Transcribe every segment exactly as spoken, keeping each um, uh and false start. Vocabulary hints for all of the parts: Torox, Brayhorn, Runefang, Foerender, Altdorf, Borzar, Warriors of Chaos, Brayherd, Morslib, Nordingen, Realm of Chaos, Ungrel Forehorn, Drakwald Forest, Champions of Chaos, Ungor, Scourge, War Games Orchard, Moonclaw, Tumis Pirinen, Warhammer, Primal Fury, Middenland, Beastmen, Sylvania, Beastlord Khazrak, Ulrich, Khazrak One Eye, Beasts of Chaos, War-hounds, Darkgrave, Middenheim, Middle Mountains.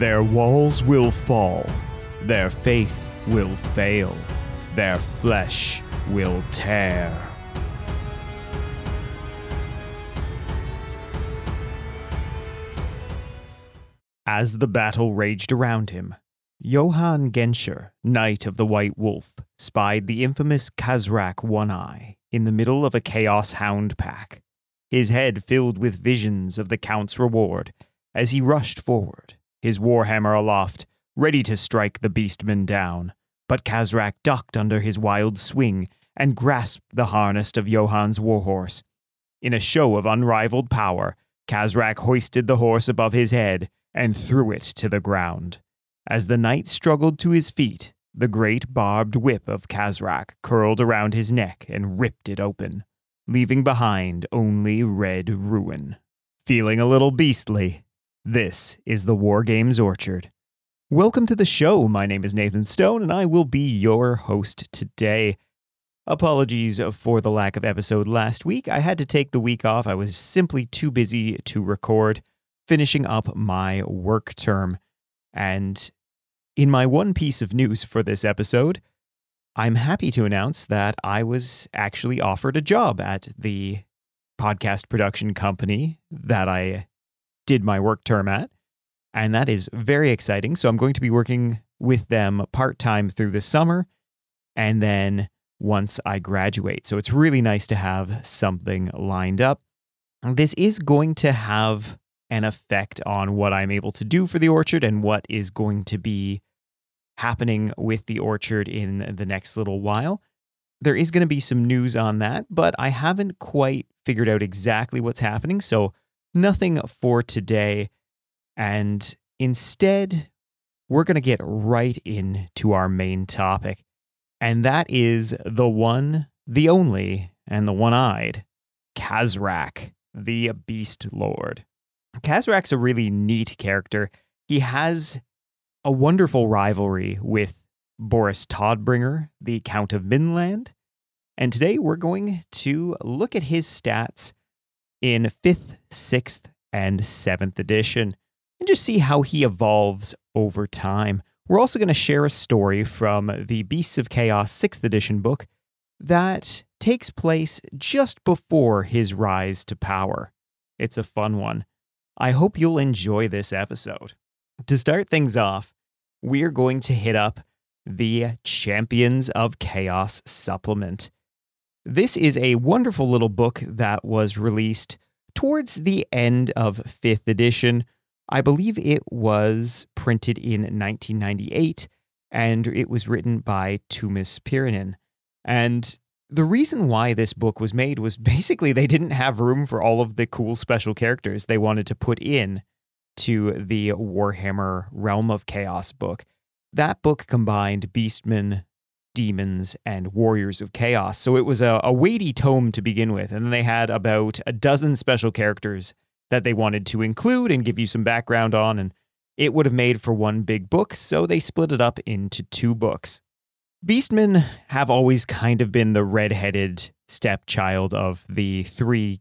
Their walls will fall, their faith will fail, their flesh will tear. As the battle raged around him, Johann Genscher, Knight of the White Wolf, spied the infamous Khazrak One Eye in the middle of a Chaos Hound pack, his head filled with visions of the Count's reward as he rushed forward, his warhammer aloft, ready to strike the beastmen down. But Khazrak ducked under his wild swing and grasped the harness of Johann's warhorse. In a show of unrivaled power, Khazrak hoisted the horse above his head and threw it to the ground. As the knight struggled to his feet, the great barbed whip of Khazrak curled around his neck and ripped it open, leaving behind only red ruin. Feeling a little beastly, this is the War Games Orchard. Welcome to the show. My name is Nathan Stone, and I will be your host today. Apologies for the lack of episode last week. I had to take the week off. I was simply too busy to record, finishing up my work term. And in my one piece of news for this episode, I'm happy to announce that I was actually offered a job at the podcast production company that I did my work term at, and that is very exciting. So I'm going to be working with them part-time through the summer, and then once I graduate. So it's really nice to have something lined up. This is going to have an effect on what I'm able to do for the orchard and what is going to be happening with the orchard in the next little while. There is going to be some news on that, but I haven't quite figured out exactly what's happening, so nothing for today. And instead, we're going to get right into our main topic, and that is the one, the only, and the one-eyed Khazrak, the Beast Lord. Khazrak's a really neat character. He has a wonderful rivalry with Boris Todbringer, the Count of Middenland. And today we're going to look at his stats in fifth, sixth, and seventh edition and just see how he evolves over time. We're also going to share a story from the Beasts of Chaos sixth edition book that takes place just before his rise to power. It's a fun one. I hope you'll enjoy this episode. To start things off, we're going to hit up the Champions of Chaos supplement. This is a wonderful little book that was released towards the end of fifth edition. I believe it was printed in nineteen ninety-eight, and it was written by Tumis Pirinen. And the reason why this book was made was basically they didn't have room for all of the cool special characters they wanted to put in to the Warhammer Realm of Chaos book. That book combined Beastmen, Demons, and Warriors of Chaos, so it was a, a weighty tome to begin with, and then they had about a dozen special characters that they wanted to include and give you some background on, and it would have made for one big book, so they split it up into two books. Beastmen have always kind of been the red-headed stepchild of the three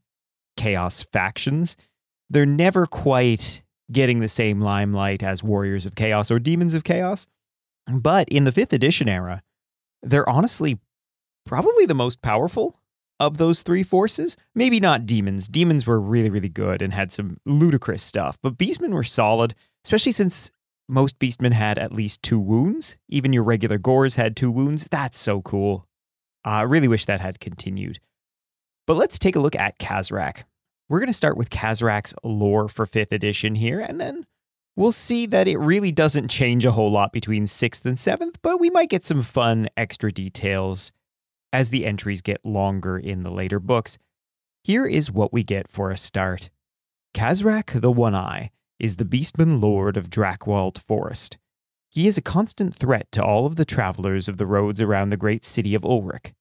Chaos factions. They're never quite getting the same limelight as Warriors of Chaos or Demons of Chaos, but in the fifth edition era, they're honestly probably the most powerful of those three forces. Maybe not Demons. Demons were really, really good and had some ludicrous stuff, but Beastmen were solid, especially since most Beastmen had at least two wounds. Even your regular Gores had two wounds. That's so cool. I uh, really wish that had continued. But let's take a look at Khazrak. We're going to start with Khazrak's lore for fifth edition here, and then we'll see that it really doesn't change a whole lot between sixth and seventh, but we might get some fun extra details as the entries get longer in the later books. Here is what we get for a start. Khazrak the One Eye is the Beastman Lord of Drakwald Forest. He is a constant threat to all of the travelers of the roads around the great city of Ulrich.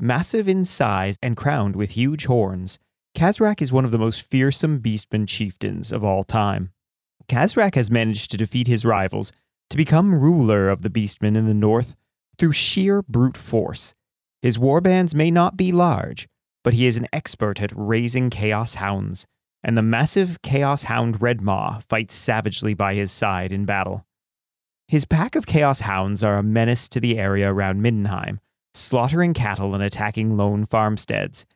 Massive in size and crowned with huge horns, Khazrak is one of the most fearsome Beastman chieftains of all time. Khazrak has managed to defeat his rivals to become ruler of the Beastmen in the north through sheer brute force. His warbands may not be large, but he is an expert at raising Chaos Hounds, and the massive Chaos Hound Redmaw fights savagely by his side in battle. His pack of Chaos Hounds are a menace to the area around Middenheim, slaughtering cattle and attacking lone farmsteads.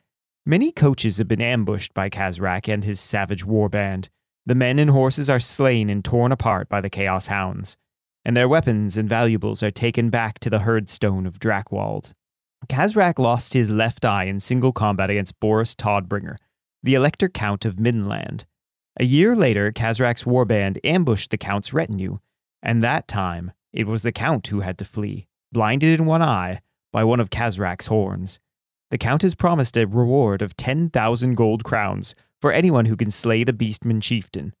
Many coaches have been ambushed by Khazrak and his savage warband. The men and horses are slain and torn apart by the Chaos Hounds, and their weapons and valuables are taken back to the herdstone of Drakwald. Khazrak lost his left eye in single combat against Boris Todbringer, the Elector Count of Middenland. A year later, Khazrak's warband ambushed the Count's retinue, and that time, it was the Count who had to flee, blinded in one eye, by one of Khazrak's horns. The Count has promised a reward of ten thousand gold crowns for anyone who can slay the Beastmen chieftain.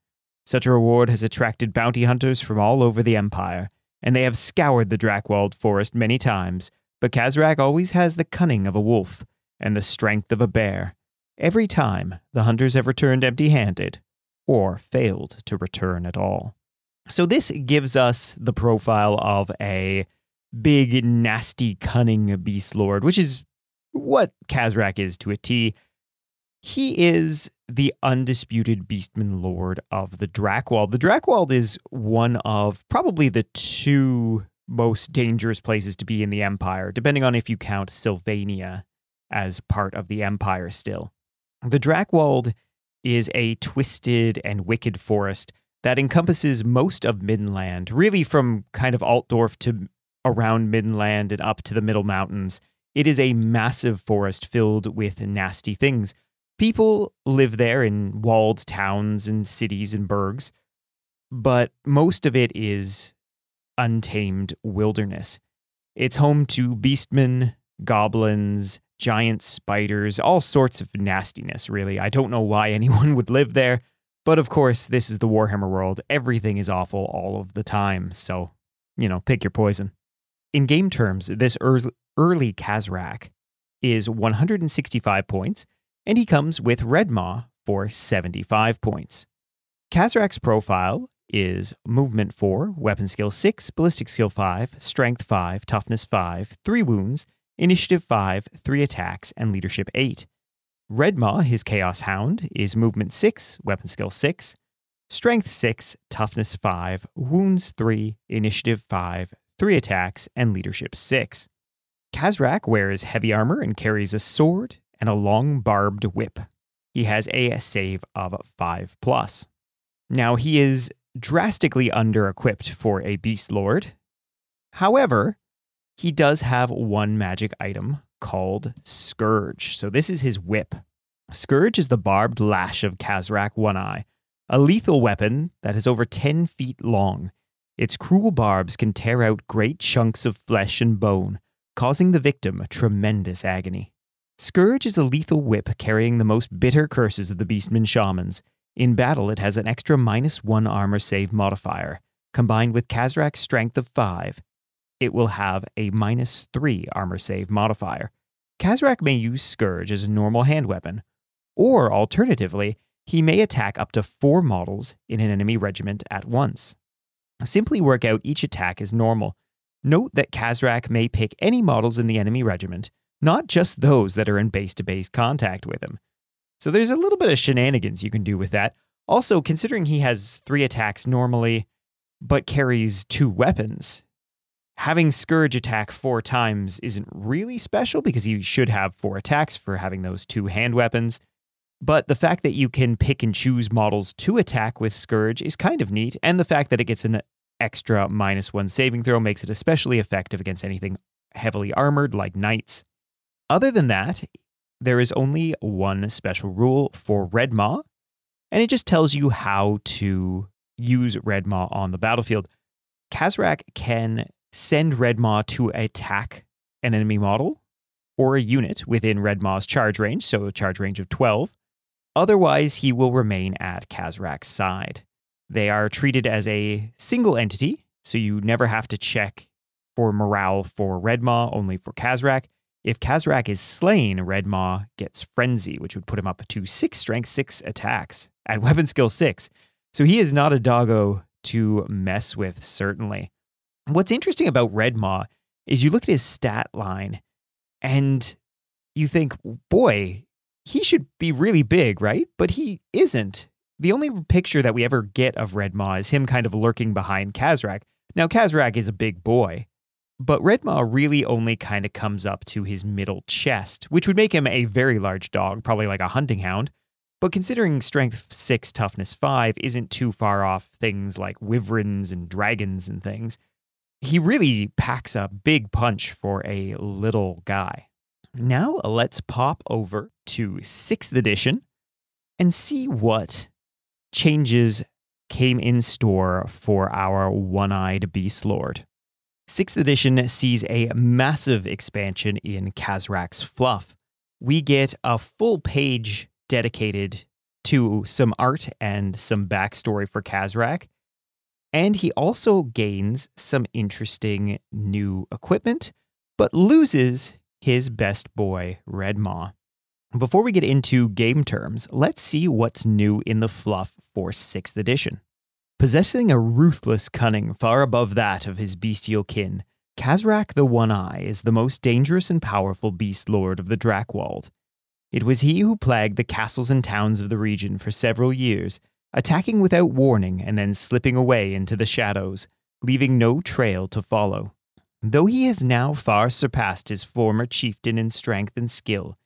Such a reward has attracted bounty hunters from all over the Empire, and they have scoured the Drakwald Forest many times, but Khazrak always has the cunning of a wolf and the strength of a bear. Every time, the hunters have returned empty-handed, or failed to return at all. So this gives us the profile of a big, nasty, cunning beast lord, which is what Khazrak is to a T. He is the undisputed Beastman Lord of the Drakwald. The Drakwald is one of probably the two most dangerous places to be in the Empire, depending on if you count Sylvania as part of the Empire still. The Drakwald is a twisted and wicked forest that encompasses most of Middenland, really from kind of Altdorf to around Middenland and up to the Middle Mountains. It is a massive forest filled with nasty things. People live there in walled towns and cities and burgs, but most of it is untamed wilderness. It's home to beastmen, goblins, giant spiders, all sorts of nastiness, really. I don't know why anyone would live there, but of course, this is the Warhammer world. Everything is awful all of the time, so, you know, pick your poison. In game terms, this early Khazrak is one hundred sixty-five points, and he comes with Redmaw for seventy-five points. Khazrak's profile is Movement four, Weapon Skill six, Ballistic Skill five, Strength five, Toughness five, three Wounds, Initiative five, three Attacks, and Leadership eight. Redmaw, his Chaos Hound, is Movement six, Weapon Skill six, Strength six, Toughness five, Wounds three, Initiative five, three Attacks, and Leadership six. Khazrak wears heavy armor and carries a sword and a long barbed whip. He has a save of five plus. Now, he is drastically under-equipped for a Beast Lord. However, he does have one magic item called Scourge. So this is his whip. Scourge is the barbed lash of Khazrak One Eye, a lethal weapon that is over ten feet long. Its cruel barbs can tear out great chunks of flesh and bone, causing the victim tremendous agony. Scourge is a lethal whip carrying the most bitter curses of the Beastmen shamans. In battle, it has an extra minus one armor save modifier. Combined with Khazrak's strength of five, it will have a minus three armor save modifier. Khazrak may use Scourge as a normal hand weapon, or alternatively, he may attack up to four models in an enemy regiment at once. Simply work out each attack as normal. Note that Khazrak may pick any models in the enemy regiment, not just those that are in base-to-base contact with him. So there's a little bit of shenanigans you can do with that. Also, considering he has three attacks normally, but carries two weapons, having Scourge attack four times isn't really special because you should have four attacks for having those two hand weapons. But the fact that you can pick and choose models to attack with Scourge is kind of neat, and the fact that it gets an extra minus one saving throw makes it especially effective against anything heavily armored like knights. Other than that, there is only one special rule for Redmaw, and it just tells you how to use Redmaw on the battlefield. Khazrak can send Redmaw to attack an enemy model or a unit within Redmaw's charge range, so a charge range of twelve. Otherwise, he will remain at Khazrak's side. They are treated as a single entity, so you never have to check for morale for Redmaw, only for Khazrak. If Khazrak is slain, Redmaw gets Frenzy, which would put him up to six strength, six attacks at weapon skill six. So he is not a doggo to mess with, certainly. What's interesting about Redmaw is you look at his stat line and you think, boy, he should be really big, right? But he isn't. The only picture that we ever get of Redmaw is him kind of lurking behind Khazrak. Now, Khazrak is a big boy, but Redmaw really only kind of comes up to his middle chest, which would make him a very large dog, probably like a hunting hound. But considering strength six, toughness five isn't too far off things like wyverns and dragons and things, he really packs a big punch for a little guy. Now let's pop over to sixth edition and see what changes came in store for our one-eyed Beastlord. sixth edition sees a massive expansion in Khazrak's fluff. We get a full page dedicated to some art and some backstory for Khazrak. And he also gains some interesting new equipment, but loses his best boy, Redmaw. Before we get into game terms, let's see what's new in the fluff for sixth edition. Possessing a ruthless cunning far above that of his bestial kin, Khazrak the One Eye is the most dangerous and powerful beast lord of the Drakwald. It was he who plagued the castles and towns of the region for several years, attacking without warning and then slipping away into the shadows, leaving no trail to follow. Though he has now far surpassed his former chieftain in strength and skill,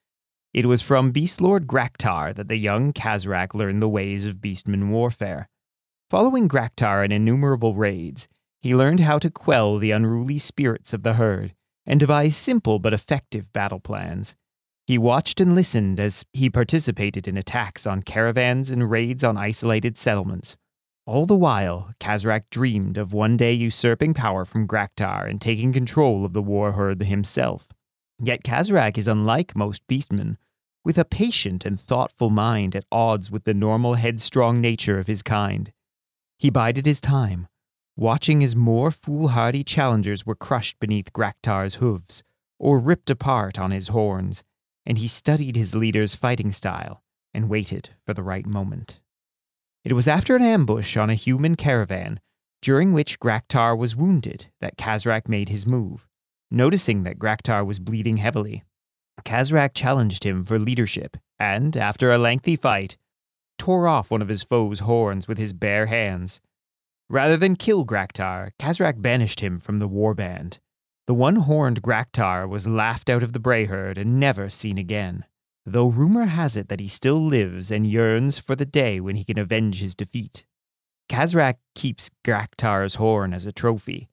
it was from Beastlord Graktar that the young Khazrak learned the ways of beastmen warfare. Following Graktar in innumerable raids, he learned how to quell the unruly spirits of the herd and devise simple but effective battle plans. He watched and listened as he participated in attacks on caravans and raids on isolated settlements. All the while, Khazrak dreamed of one day usurping power from Graktar and taking control of the war herd himself. Yet Khazrak is unlike most beastmen, with a patient and thoughtful mind at odds with the normal headstrong nature of his kind. He bided his time, watching as more foolhardy challengers were crushed beneath Graktar's hooves or ripped apart on his horns, and he studied his leader's fighting style and waited for the right moment. It was after an ambush on a human caravan, during which Graktar was wounded, that Khazrak made his move, noticing that Graktar was bleeding heavily. Khazrak challenged him for leadership and, after a lengthy fight, tore off one of his foe's horns with his bare hands. Rather than kill Graktar, Khazrak banished him from the warband. The one-horned Graktar was laughed out of the Brayherd and never seen again, though rumor has it that he still lives and yearns for the day when he can avenge his defeat. Khazrak keeps Graktar's horn as a trophy,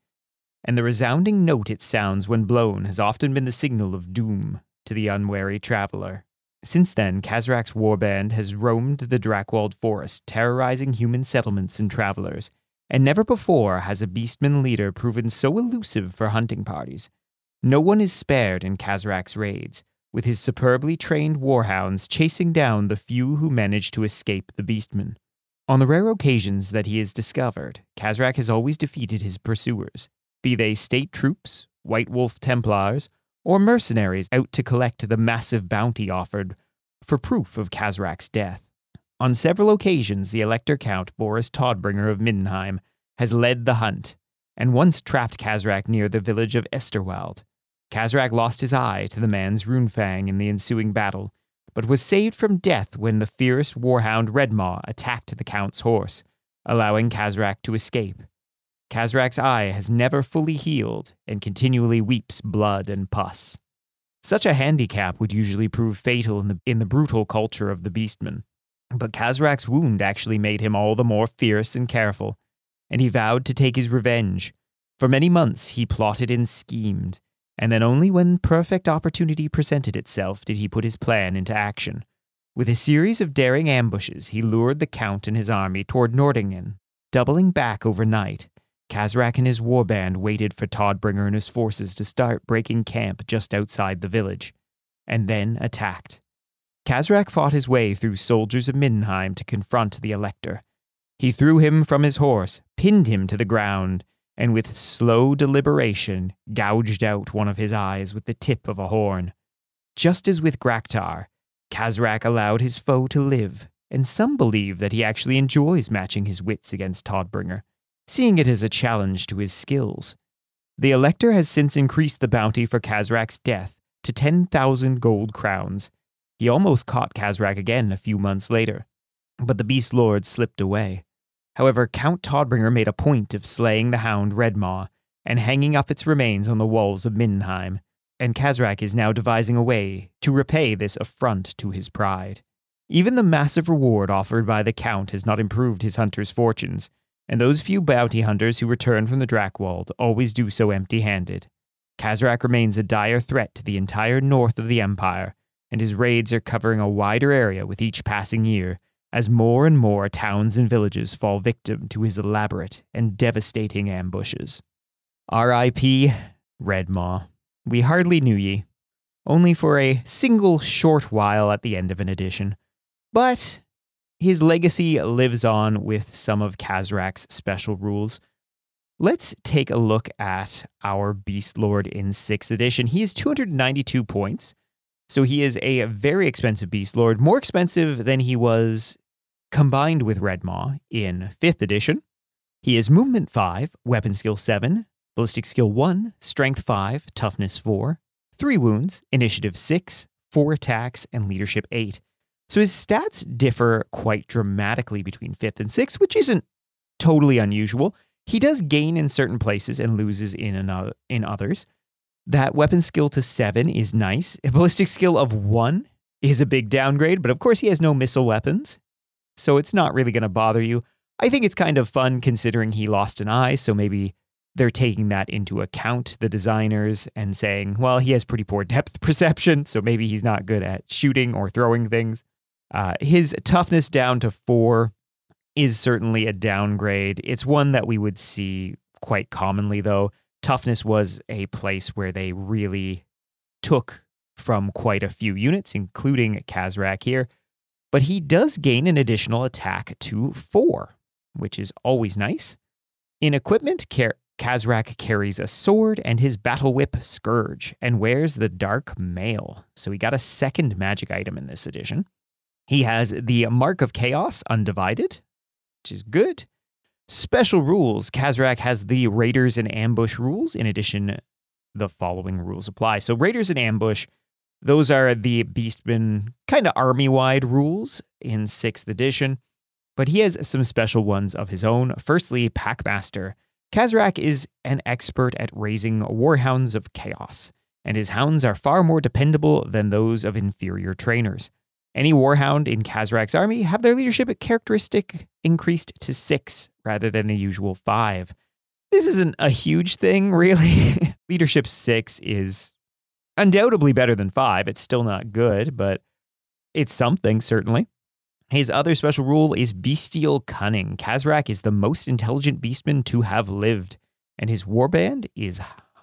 and the resounding note it sounds when blown has often been the signal of doom to the unwary traveler. Since then, Khazrak's warband has roamed the Drakwald Forest, terrorizing human settlements and travelers, and never before has a beastman leader proven so elusive for hunting parties. No one is spared in Khazrak's raids, with his superbly trained warhounds chasing down the few who manage to escape the beastmen. On the rare occasions that he is discovered, Khazrak has always defeated his pursuers, be they state troops, White Wolf Templars, or mercenaries out to collect the massive bounty offered for proof of Khazrak's death. On several occasions, the Elector Count Boris Todbringer of Middenheim has led the hunt, and once trapped Khazrak near the village of Esterwald. Khazrak lost his eye to the man's runefang in the ensuing battle, but was saved from death when the fierce warhound Redmaw attacked the Count's horse, allowing Khazrak to escape. Khazrak's eye has never fully healed and continually weeps blood and pus. Such a handicap would usually prove fatal in the, in the brutal culture of the beastmen. But Khazrak's wound actually made him all the more fierce and careful, and he vowed to take his revenge. For many months he plotted and schemed, and then only when perfect opportunity presented itself did he put his plan into action. With a series of daring ambushes, he lured the Count and his army toward Nordingen. Doubling back overnight, Khazrak and his warband waited for Todbringer and his forces to start breaking camp just outside the village, and then attacked. Khazrak fought his way through soldiers of Middenheim to confront the Elector. He threw him from his horse, pinned him to the ground, and with slow deliberation gouged out one of his eyes with the tip of a horn. Just as with Graktar, Khazrak allowed his foe to live, and some believe that he actually enjoys matching his wits against Todbringer, seeing it as a challenge to his skills. The Elector has since increased the bounty for Khazrak's death to ten thousand gold crowns. He almost caught Khazrak again a few months later, but the Beast Lord slipped away. However, Count Todbringer made a point of slaying the hound Redmaw and hanging up its remains on the walls of Middenheim, and Khazrak is now devising a way to repay this affront to his pride. Even the massive reward offered by the Count has not improved his hunter's fortunes, and those few bounty hunters who return from the Drakwald always do so empty-handed. Khazrak remains a dire threat to the entire north of the Empire, and his raids are covering a wider area with each passing year, as more and more towns and villages fall victim to his elaborate and devastating ambushes. R I P Redmaw. We hardly knew ye, only for a single short while at the end of an edition. But his legacy lives on with some of Khazrak's special rules. Let's take a look at our Beastlord in sixth edition. He is two hundred ninety-two points, so he is a very expensive Beastlord, more expensive than he was combined with Redmaw in fifth edition. He is movement five, weapon skill seven, ballistic skill one, strength five, toughness four, three wounds, initiative six, four attacks, and leadership eight. So his stats differ quite dramatically between fifth and sixth, which isn't totally unusual. He does gain in certain places and loses in another, in others. That weapon skill to seven is nice. A ballistic skill of one is a big downgrade, but of course he has no missile weapons, so it's not really going to bother you. I think it's kind of fun considering he lost an eye, so maybe they're taking that into account, the designers, and saying, well, he has pretty poor depth perception, so maybe he's not good at shooting or throwing things. Uh, his toughness down to four is certainly a downgrade. It's one that we would see quite commonly, though. Toughness was a place where they really took from quite a few units, including Khazrak here. But he does gain an additional attack to four, which is always nice. In equipment, care. Khazrak carries a sword and his battle whip, Scourge, and wears the dark mail, so he got a second magic item in this edition. He has the Mark of Chaos, Undivided, which is good. Special rules. Khazrak has the Raiders and Ambush rules. In addition, the following rules apply. So Raiders and Ambush, those are the Beastmen kind of army-wide rules in sixth edition, but he has some special ones of his own. Firstly, Packmaster. Khazrak is an expert at raising War-hounds of Chaos, and his hounds are far more dependable than those of inferior trainers. Any Warhound in Khazrak's army have their leadership characteristic increased to six rather than the usual five. This isn't a huge thing, really. Leadership six is undoubtedly better than five. It's still not good, but it's something, certainly. His other special rule is Bestial Cunning. Khazrak is the most intelligent beastman to have lived, and his warband is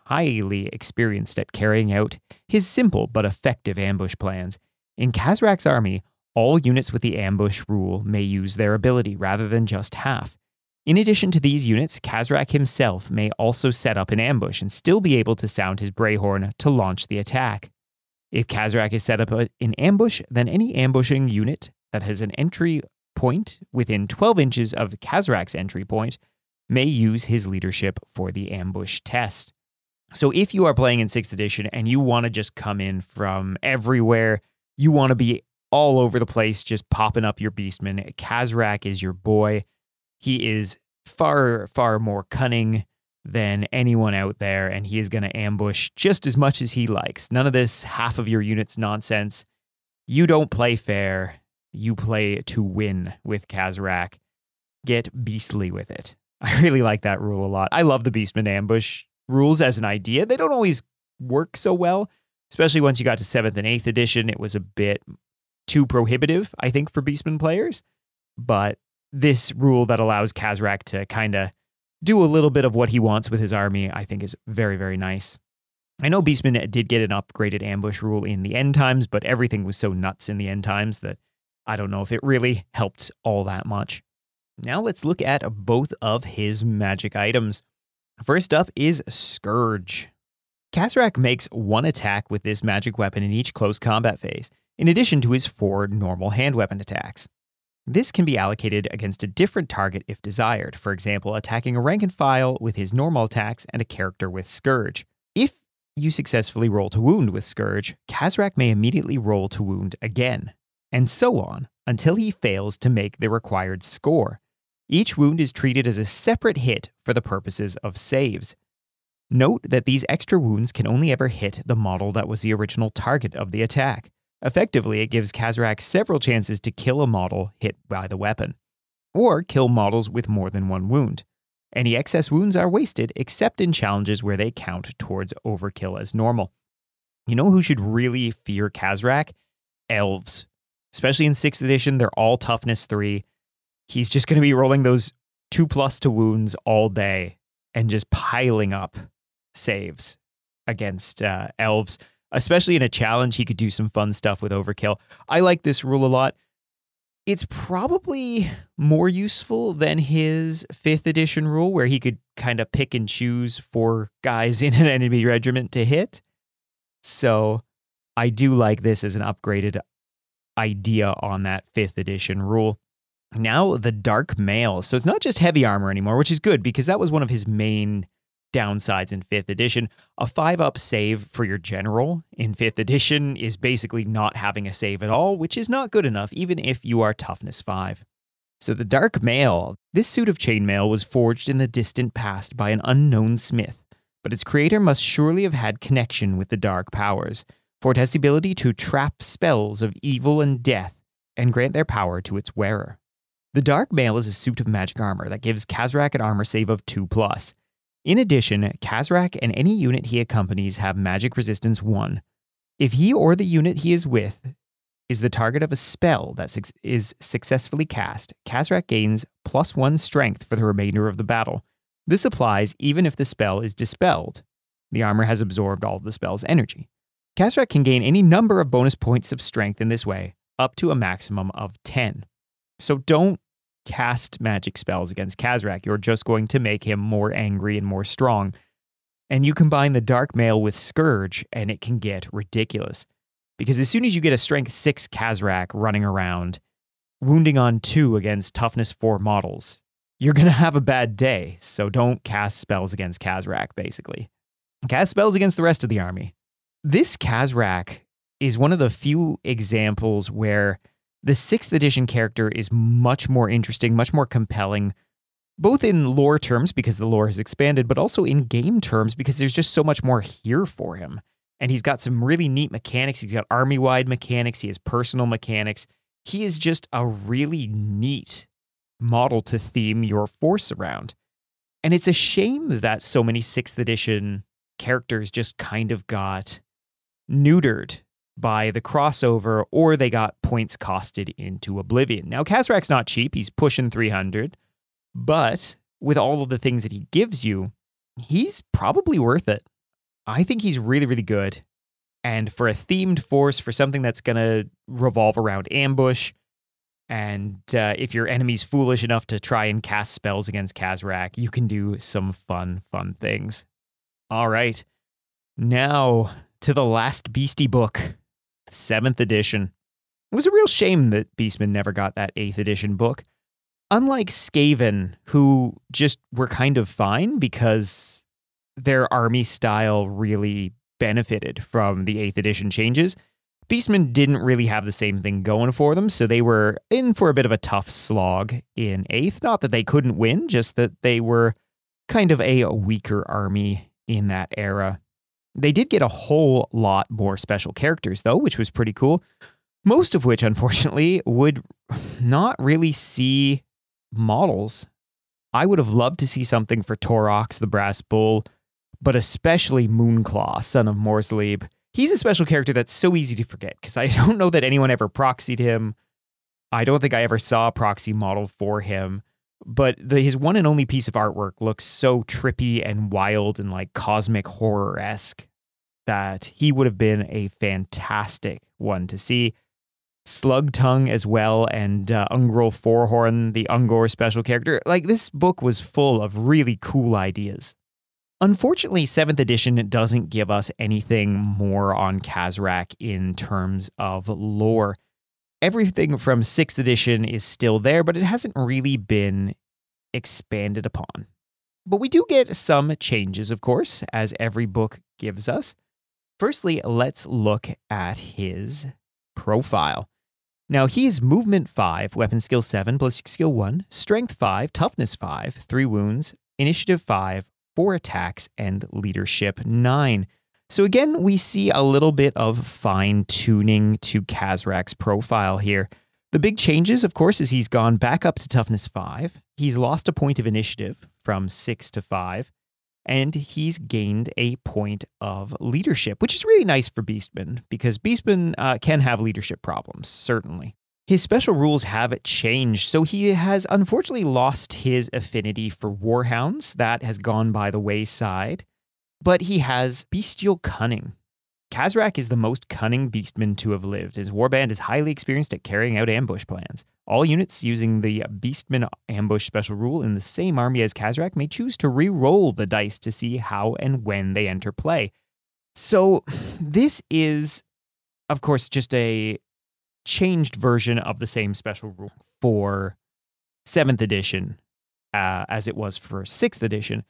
highly experienced at carrying out his simple but effective ambush plans. In Khazrak's army, all units with the ambush rule may use their ability rather than just half. In addition to these units, Khazrak himself may also set up an ambush and still be able to sound his Brayhorn to launch the attack. If Khazrak is set up in ambush, then any ambushing unit that has an entry point within twelve inches of Khazrak's entry point may use his leadership for the ambush test. So if you are playing in sixth edition and you want to just come in from everywhere, you want to be all over the place just popping up your beastmen, Khazrak is your boy. He is far, far more cunning than anyone out there, and he is going to ambush just as much as he likes. None of this half of your units nonsense. You don't play fair. You play to win with Khazrak. Get beastly with it. I really like that rule a lot. I love the Beastman ambush rules as an idea. They don't always work so well, especially once you got to seventh and eighth edition. It was a bit too prohibitive, I think, for Beastman players. But this rule that allows Khazrak to kind of do a little bit of what he wants with his army, I think is very, very nice. I know Beastman did get an upgraded ambush rule in the End Times, but everything was so nuts in the End Times that I don't know if it really helped all that much. Now let's look at both of his magic items. First up is Scourge. Khazrak makes one attack with this magic weapon in each close combat phase, in addition to his four normal hand weapon attacks. This can be allocated against a different target if desired, for example, attacking a rank and file with his normal attacks and a character with Scourge. If you successfully roll to wound with Scourge, Khazrak may immediately roll to wound again, and so on, until he fails to make the required score. Each wound is treated as a separate hit for the purposes of saves. Note that these extra wounds can only ever hit the model that was the original target of the attack. Effectively, it gives Khazrak several chances to kill a model hit by the weapon, or kill models with more than one wound. Any excess wounds are wasted, except in challenges where they count towards overkill as normal. You know who should really fear Khazrak? Elves. Especially in sixth edition, they're all toughness three. He's just going to be rolling those two plus to wounds all day and just piling up saves against uh, elves. Especially in a challenge, he could do some fun stuff with overkill. I like this rule a lot. It's probably more useful than his fifth edition rule, where he could kind of pick and choose four guys in an enemy regiment to hit. So I do like this as an upgraded idea on that fifth edition rule. Now the dark mail. So it's not just heavy armor anymore, which is good because that was one of his main downsides in fifth edition. A five-up save for your general in fifth edition is basically not having a save at all, which is not good enough, even if you are toughness five. So the dark mail. This suit of chainmail was forged in the distant past by an unknown smith, but its creator must surely have had connection with the dark powers, for it has the ability to trap spells of evil and death and grant their power to its wearer. The dark mail is a suit of magic armor that gives Khazrak an armor save of two plus. In addition, Khazrak and any unit he accompanies have magic resistance one. If he or the unit he is with is the target of a spell that su- is successfully cast, Khazrak gains plus one strength for the remainder of the battle. This applies even if the spell is dispelled. The armor has absorbed all of the spell's energy. Khazrak can gain any number of bonus points of strength in this way, up to a maximum of ten. So don't cast magic spells against Khazrak. You're just going to make him more angry and more strong. And you combine the dark mail with Scourge, and it can get ridiculous. Because as soon as you get a strength six Khazrak running around, wounding on two against toughness four models, you're going to have a bad day. So don't cast spells against Khazrak, basically. Cast spells against the rest of the army. This Khazrak is one of the few examples where the sixth edition character is much more interesting, much more compelling, both in lore terms because the lore has expanded, but also in game terms because there's just so much more here for him. And he's got some really neat mechanics. He's got army-wide mechanics. He has personal mechanics. He is just a really neat model to theme your force around. And it's a shame that so many sixth edition characters just kind of got neutered by the crossover, or they got points costed into oblivion. Now, Khazrak's not cheap. He's pushing three hundred, but with all of the things that he gives you, he's probably worth it. I think he's really, really good. And for a themed force, for something that's going to revolve around ambush, and uh, if your enemy's foolish enough to try and cast spells against Khazrak, you can do some fun, fun things. All right. Now to the last Beastie book. seventh edition. It was a real shame that Beastmen never got that eighth edition book. Unlike Skaven, who just were kind of fine because their army style really benefited from the eighth edition changes, Beastmen didn't really have the same thing going for them, so they were in for a bit of a tough slog in eighth. Not that they couldn't win, just that they were kind of a weaker army in that era. They did get a whole lot more special characters, though, which was pretty cool. Most of which, unfortunately, would not really see models. I would have loved to see something for Torox, the Brass Bull, but especially Moonclaw, son of Morslib. He's a special character that's so easy to forget, because I don't know that anyone ever proxied him. I don't think I ever saw a proxy model for him. But the, his one and only piece of artwork looks so trippy and wild and like cosmic horror-esque that he would have been a fantastic one to see. Slugtongue as well, and uh, Ungrel Forehorn, the Ungor special character. Like, this book was full of really cool ideas. Unfortunately, seventh edition doesn't give us anything more on Khazrak in terms of lore. Everything from sixth edition is still there, but it hasn't really been expanded upon. But we do get some changes, of course, as every book gives us. Firstly, let's look at his profile. Now, he's movement five, weapon skill seven, ballistic skill one, strength five, toughness five, three wounds, initiative five, four attacks, and leadership nine. So again, we see a little bit of fine-tuning to Khazrak's profile here. The big changes, of course, is he's gone back up to toughness five, he's lost a point of initiative from six to five, and he's gained a point of leadership, which is really nice for Beastmen, because Beastmen uh, can have leadership problems, certainly. His special rules have changed, so he has unfortunately lost his affinity for War-hounds. That has gone by the wayside, but he has bestial cunning. Khazrak is the most cunning beastman to have lived. His warband is highly experienced at carrying out ambush plans. All units using the Beastman ambush special rule in the same army as Khazrak may choose to re-roll the dice to see how and when they enter play. So this is, of course, just a changed version of the same special rule for seventh edition uh, as it was for sixth edition.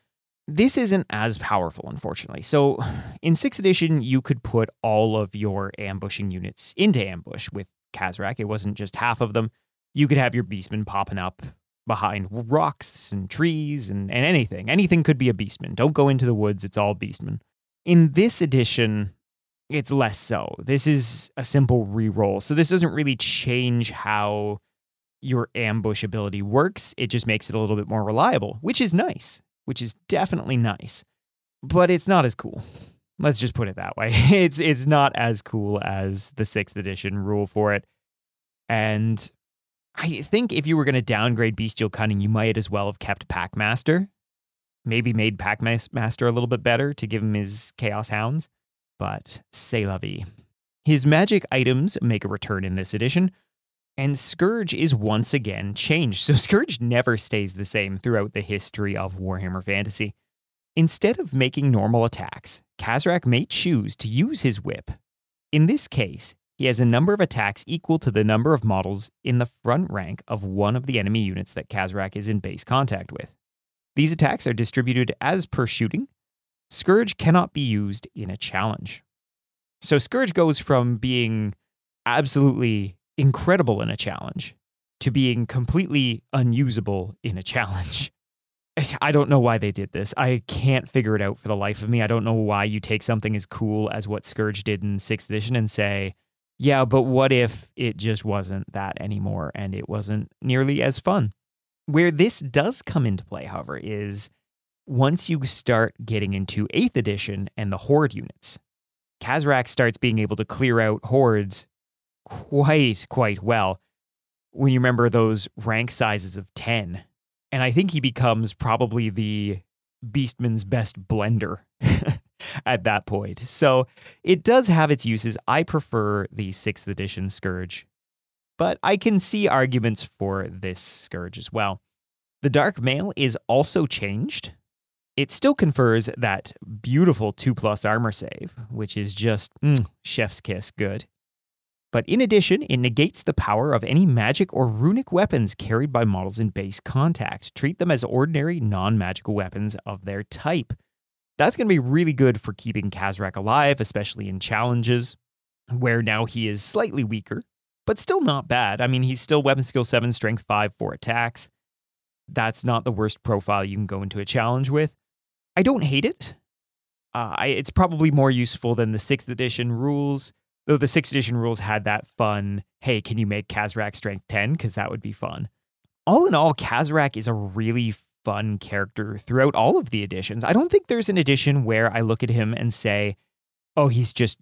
This isn't as powerful, unfortunately. So in sixth edition, you could put all of your ambushing units into ambush with Khazrak. It wasn't just half of them. You could have your beastmen popping up behind rocks and trees and, and anything. Anything could be a beastman. Don't go into the woods. It's all beastmen. In this edition, it's less so. This is a simple reroll. So this doesn't really change how your ambush ability works. It just makes it a little bit more reliable, which is nice. Which is definitely nice, but it's not as cool. Let's just put it that way. It's it's not as cool as the sixth edition rule for it. And I think if you were going to downgrade Bestial Cunning, you might as well have kept Packmaster. Maybe made Packmaster a little bit better to give him his Chaos Hounds, but c'est la vie. His magic items make a return in this edition, and Scourge is once again changed. So Scourge never stays the same throughout the history of Warhammer Fantasy. Instead of making normal attacks, Khazrak may choose to use his whip. In this case, he has a number of attacks equal to the number of models in the front rank of one of the enemy units that Khazrak is in base contact with. These attacks are distributed as per shooting. Scourge cannot be used in a challenge. So Scourge goes from being absolutely incredible in a challenge to being completely unusable in a challenge. I don't know why they did this. I can't figure it out for the life of me. I don't know why you take something as cool as what Scourge did in sixth edition and say, yeah, but what if it just wasn't that anymore and it wasn't nearly as fun? Where this does come into play, however, is once you start getting into eighth edition and the horde units, Khazrak starts being able to clear out hordes quite, quite well when you remember those rank sizes of ten. And I think he becomes probably the Beastman's best blender at that point. So it does have its uses. I prefer the sixth edition Scourge, but I can see arguments for this Scourge as well. The Dark Mail is also changed. It still confers that beautiful two plus armor save, which is just mm, chef's kiss good. But in addition, it negates the power of any magic or runic weapons carried by models in base contact. Treat them as ordinary, non-magical weapons of their type. That's going to be really good for keeping Khazrak alive, especially in challenges, where now he is slightly weaker, but still not bad. I mean, he's still weapon skill seven, strength five, four attacks. That's not the worst profile you can go into a challenge with. I don't hate it. Uh, I, it's probably more useful than the sixth edition rules. Though the sixth edition rules had that fun, hey, can you make Khazrak strength ten? Because that would be fun. All in all, Khazrak is a really fun character throughout all of the editions. I don't think there's an edition where I look at him and say, oh, he's just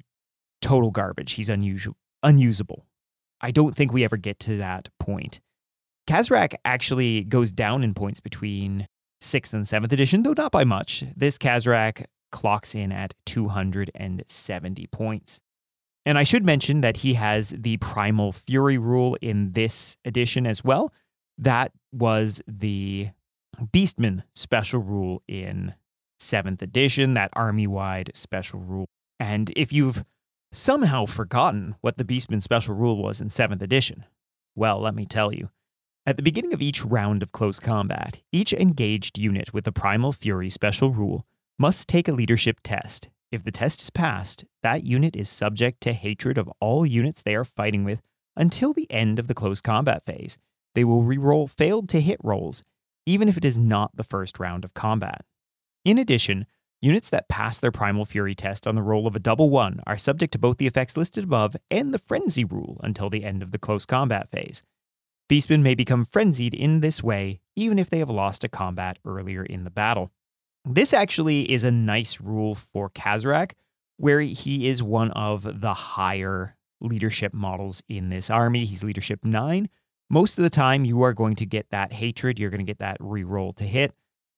total garbage. He's unusual, unusable. I don't think we ever get to that point. Khazrak actually goes down in points between sixth and seventh edition, though not by much. This Khazrak clocks in at two hundred seventy points. And I should mention that he has the Primal Fury rule in this edition as well. That was the Beastmen special rule in seventh edition, that army-wide special rule. And if you've somehow forgotten what the Beastmen special rule was in seventh edition, well, let me tell you. At the beginning of each round of close combat, each engaged unit with the Primal Fury special rule must take a leadership test If the test is passed, that unit is subject to hatred of all units they are fighting with until the end of the close combat phase. They will reroll failed to hit rolls, even if it is not the first round of combat. In addition, units that pass their Primal Fury test on the roll of a double one are subject to both the effects listed above and the Frenzy rule until the end of the close combat phase. Beastmen may become frenzied in this way, even if they have lost a combat earlier in the battle. This actually is a nice rule for Khazrak, where he is one of the higher leadership models in this army. He's leadership nine. Most of the time, you are going to get that hatred. You're going to get that reroll to hit,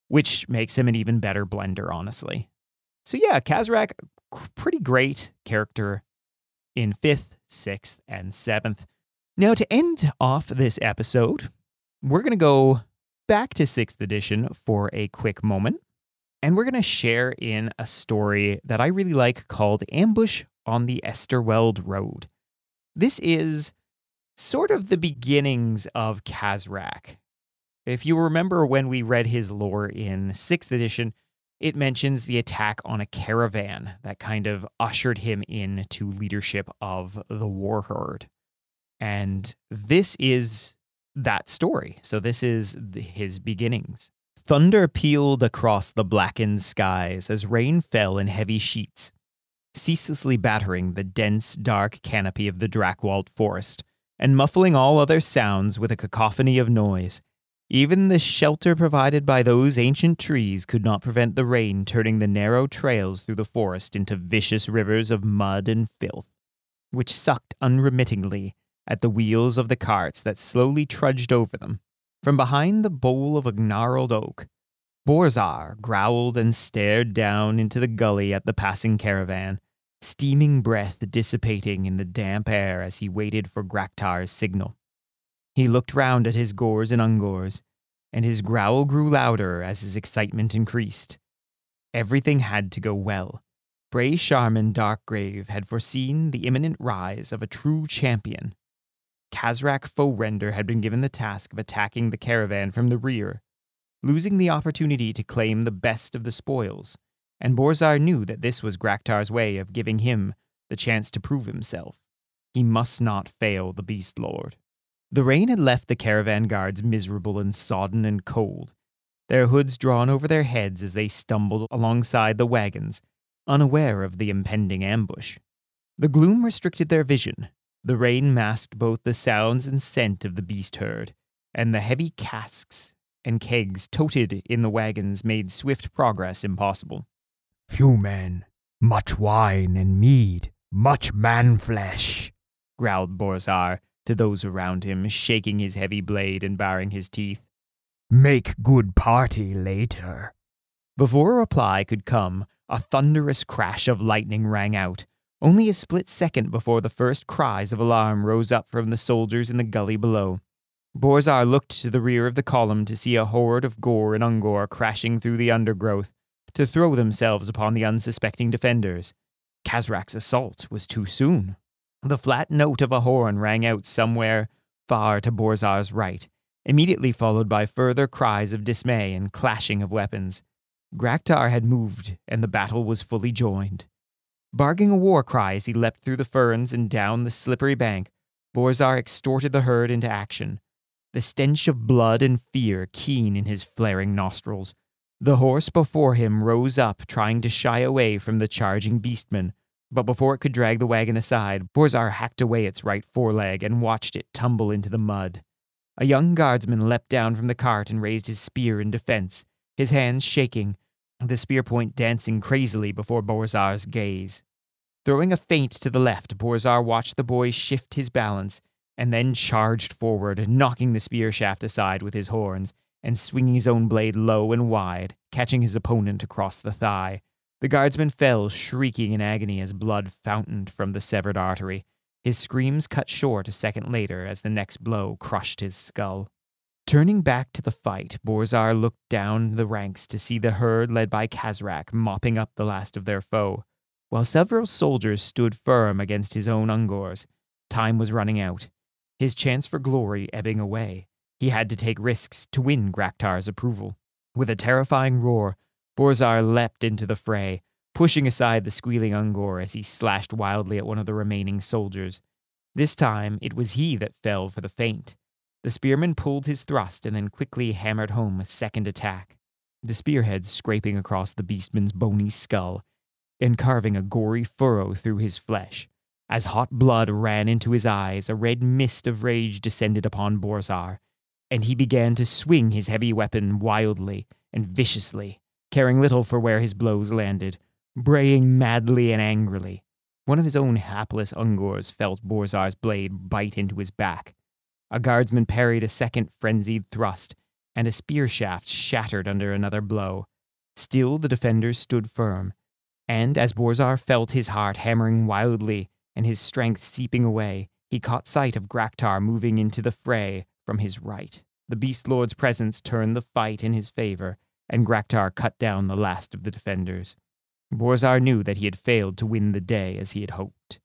which makes him an even better blender, honestly. So yeah, Khazrak, pretty great character in fifth, sixth, and seventh. Now, to end off this episode, we're going to go back to sixth edition for a quick moment, and we're going to share in a story that I really like called Ambush on the Esterwald Road. This is sort of the beginnings of Khazrak. If you remember when we read his lore in sixth edition, it mentions the attack on a caravan that kind of ushered him into leadership of the war herd. And this is that story. So this is his beginnings. Thunder pealed across the blackened skies as rain fell in heavy sheets, ceaselessly battering the dense, dark canopy of the Drakwald Forest and muffling all other sounds with a cacophony of noise. Even the shelter provided by those ancient trees could not prevent the rain turning the narrow trails through the forest into vicious rivers of mud and filth, which sucked unremittingly at the wheels of the carts that slowly trudged over them. From behind the bole of a gnarled oak, Borzar growled and stared down into the gully at the passing caravan, steaming breath dissipating in the damp air as he waited for Graktar's signal. He looked round at his gors and ungors, and his growl grew louder as his excitement increased. Everything had to go well. Bray Sharman Darkgrave had foreseen the imminent rise of a true champion. Khazrak Foerender had been given the task of attacking the caravan from the rear, losing the opportunity to claim the best of the spoils, and Borzar knew that this was Graktar's way of giving him the chance to prove himself. He must not fail the Beastlord. The rain had left the caravan guards miserable and sodden and cold, their hoods drawn over their heads as they stumbled alongside the wagons, unaware of the impending ambush. The gloom restricted their vision. The rain masked both the sounds and scent of the beast herd, and the heavy casks and kegs toted in the wagons made swift progress impossible. Few men, much wine and mead, much man-flesh, growled Borzar to those around him, shaking his heavy blade and baring his teeth. Make good party later. Before a reply could come, a thunderous crash of lightning rang out, only a split second before the first cries of alarm rose up from the soldiers in the gully below. Borzar looked to the rear of the column to see a horde of Gore and Ungor crashing through the undergrowth to throw themselves upon the unsuspecting defenders. Khazrak's assault was too soon. The flat note of a horn rang out somewhere far to Borzar's right, immediately followed by further cries of dismay and clashing of weapons. Graktar had moved, and the battle was fully joined. Barking a war cry as he leapt through the ferns and down the slippery bank, Borzar extorted the herd into action, the stench of blood and fear keen in his flaring nostrils. The horse before him rose up, trying to shy away from the charging beastmen, but before it could drag the wagon aside, Borzar hacked away its right foreleg and watched it tumble into the mud. A young guardsman leapt down from the cart and raised his spear in defense, his hands shaking, the spear point dancing crazily before Borzar's gaze. Throwing a feint to the left, Borzar watched the boy shift his balance and then charged forward, knocking the spear shaft aside with his horns and swinging his own blade low and wide, catching his opponent across the thigh. The guardsman fell, shrieking in agony as blood fountained from the severed artery, his screams cut short a second later as the next blow crushed his skull. Turning back to the fight, Borzar looked down the ranks to see the herd led by Khazrak mopping up the last of their foe, while several soldiers stood firm against his own Ungors. Time was running out, his chance for glory ebbing away. He had to take risks to win Graktar's approval. With a terrifying roar, Borzar leapt into the fray, pushing aside the squealing Ungor as he slashed wildly at one of the remaining soldiers. This time, it was he that fell for the feint. The spearman pulled his thrust and then quickly hammered home a second attack, the spearhead scraping across the beastman's bony skull and carving a gory furrow through his flesh. As hot blood ran into his eyes, a red mist of rage descended upon Borzar, and he began to swing his heavy weapon wildly and viciously, caring little for where his blows landed, braying madly and angrily. One of his own hapless Ungors felt Borzar's blade bite into his back. A guardsman parried a second frenzied thrust, and a spear shaft shattered under another blow. Still the defenders stood firm, and as Borzar felt his heart hammering wildly and his strength seeping away, he caught sight of Graktar moving into the fray from his right. The Beastlord's presence turned the fight in his favor, and Graktar cut down the last of the defenders. Borzar knew that he had failed to win the day as he had hoped.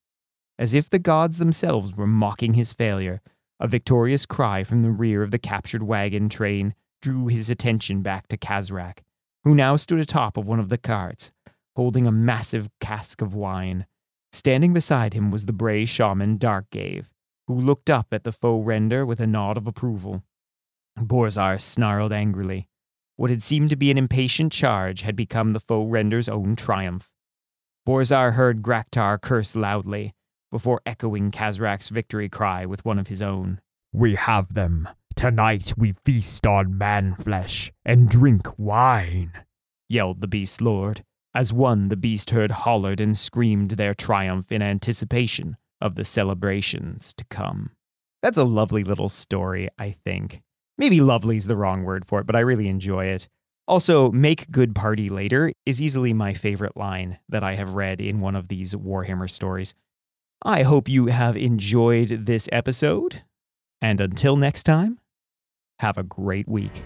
As if the gods themselves were mocking his failure, a victorious cry from the rear of the captured wagon train drew his attention back to Khazrak, who now stood atop of one of the carts, holding a massive cask of wine. Standing beside him was the Bray shaman Darkgrave, who looked up at the Foerender with a nod of approval. Borzar snarled angrily. What had seemed to be an impatient charge had become the Foerender's own triumph. Borzar heard Graktar curse loudly, before echoing Khazrak's victory cry with one of his own. We have them. Tonight we feast on man-flesh and drink wine, yelled the Beast Lord. As one, the beast herd hollered and screamed their triumph in anticipation of the celebrations to come. That's a lovely little story, I think. Maybe lovely's the wrong word for it, but I really enjoy it. Also, make good party later is easily my favorite line that I have read in one of these Warhammer stories. I hope you have enjoyed this episode, and until next time, have a great week.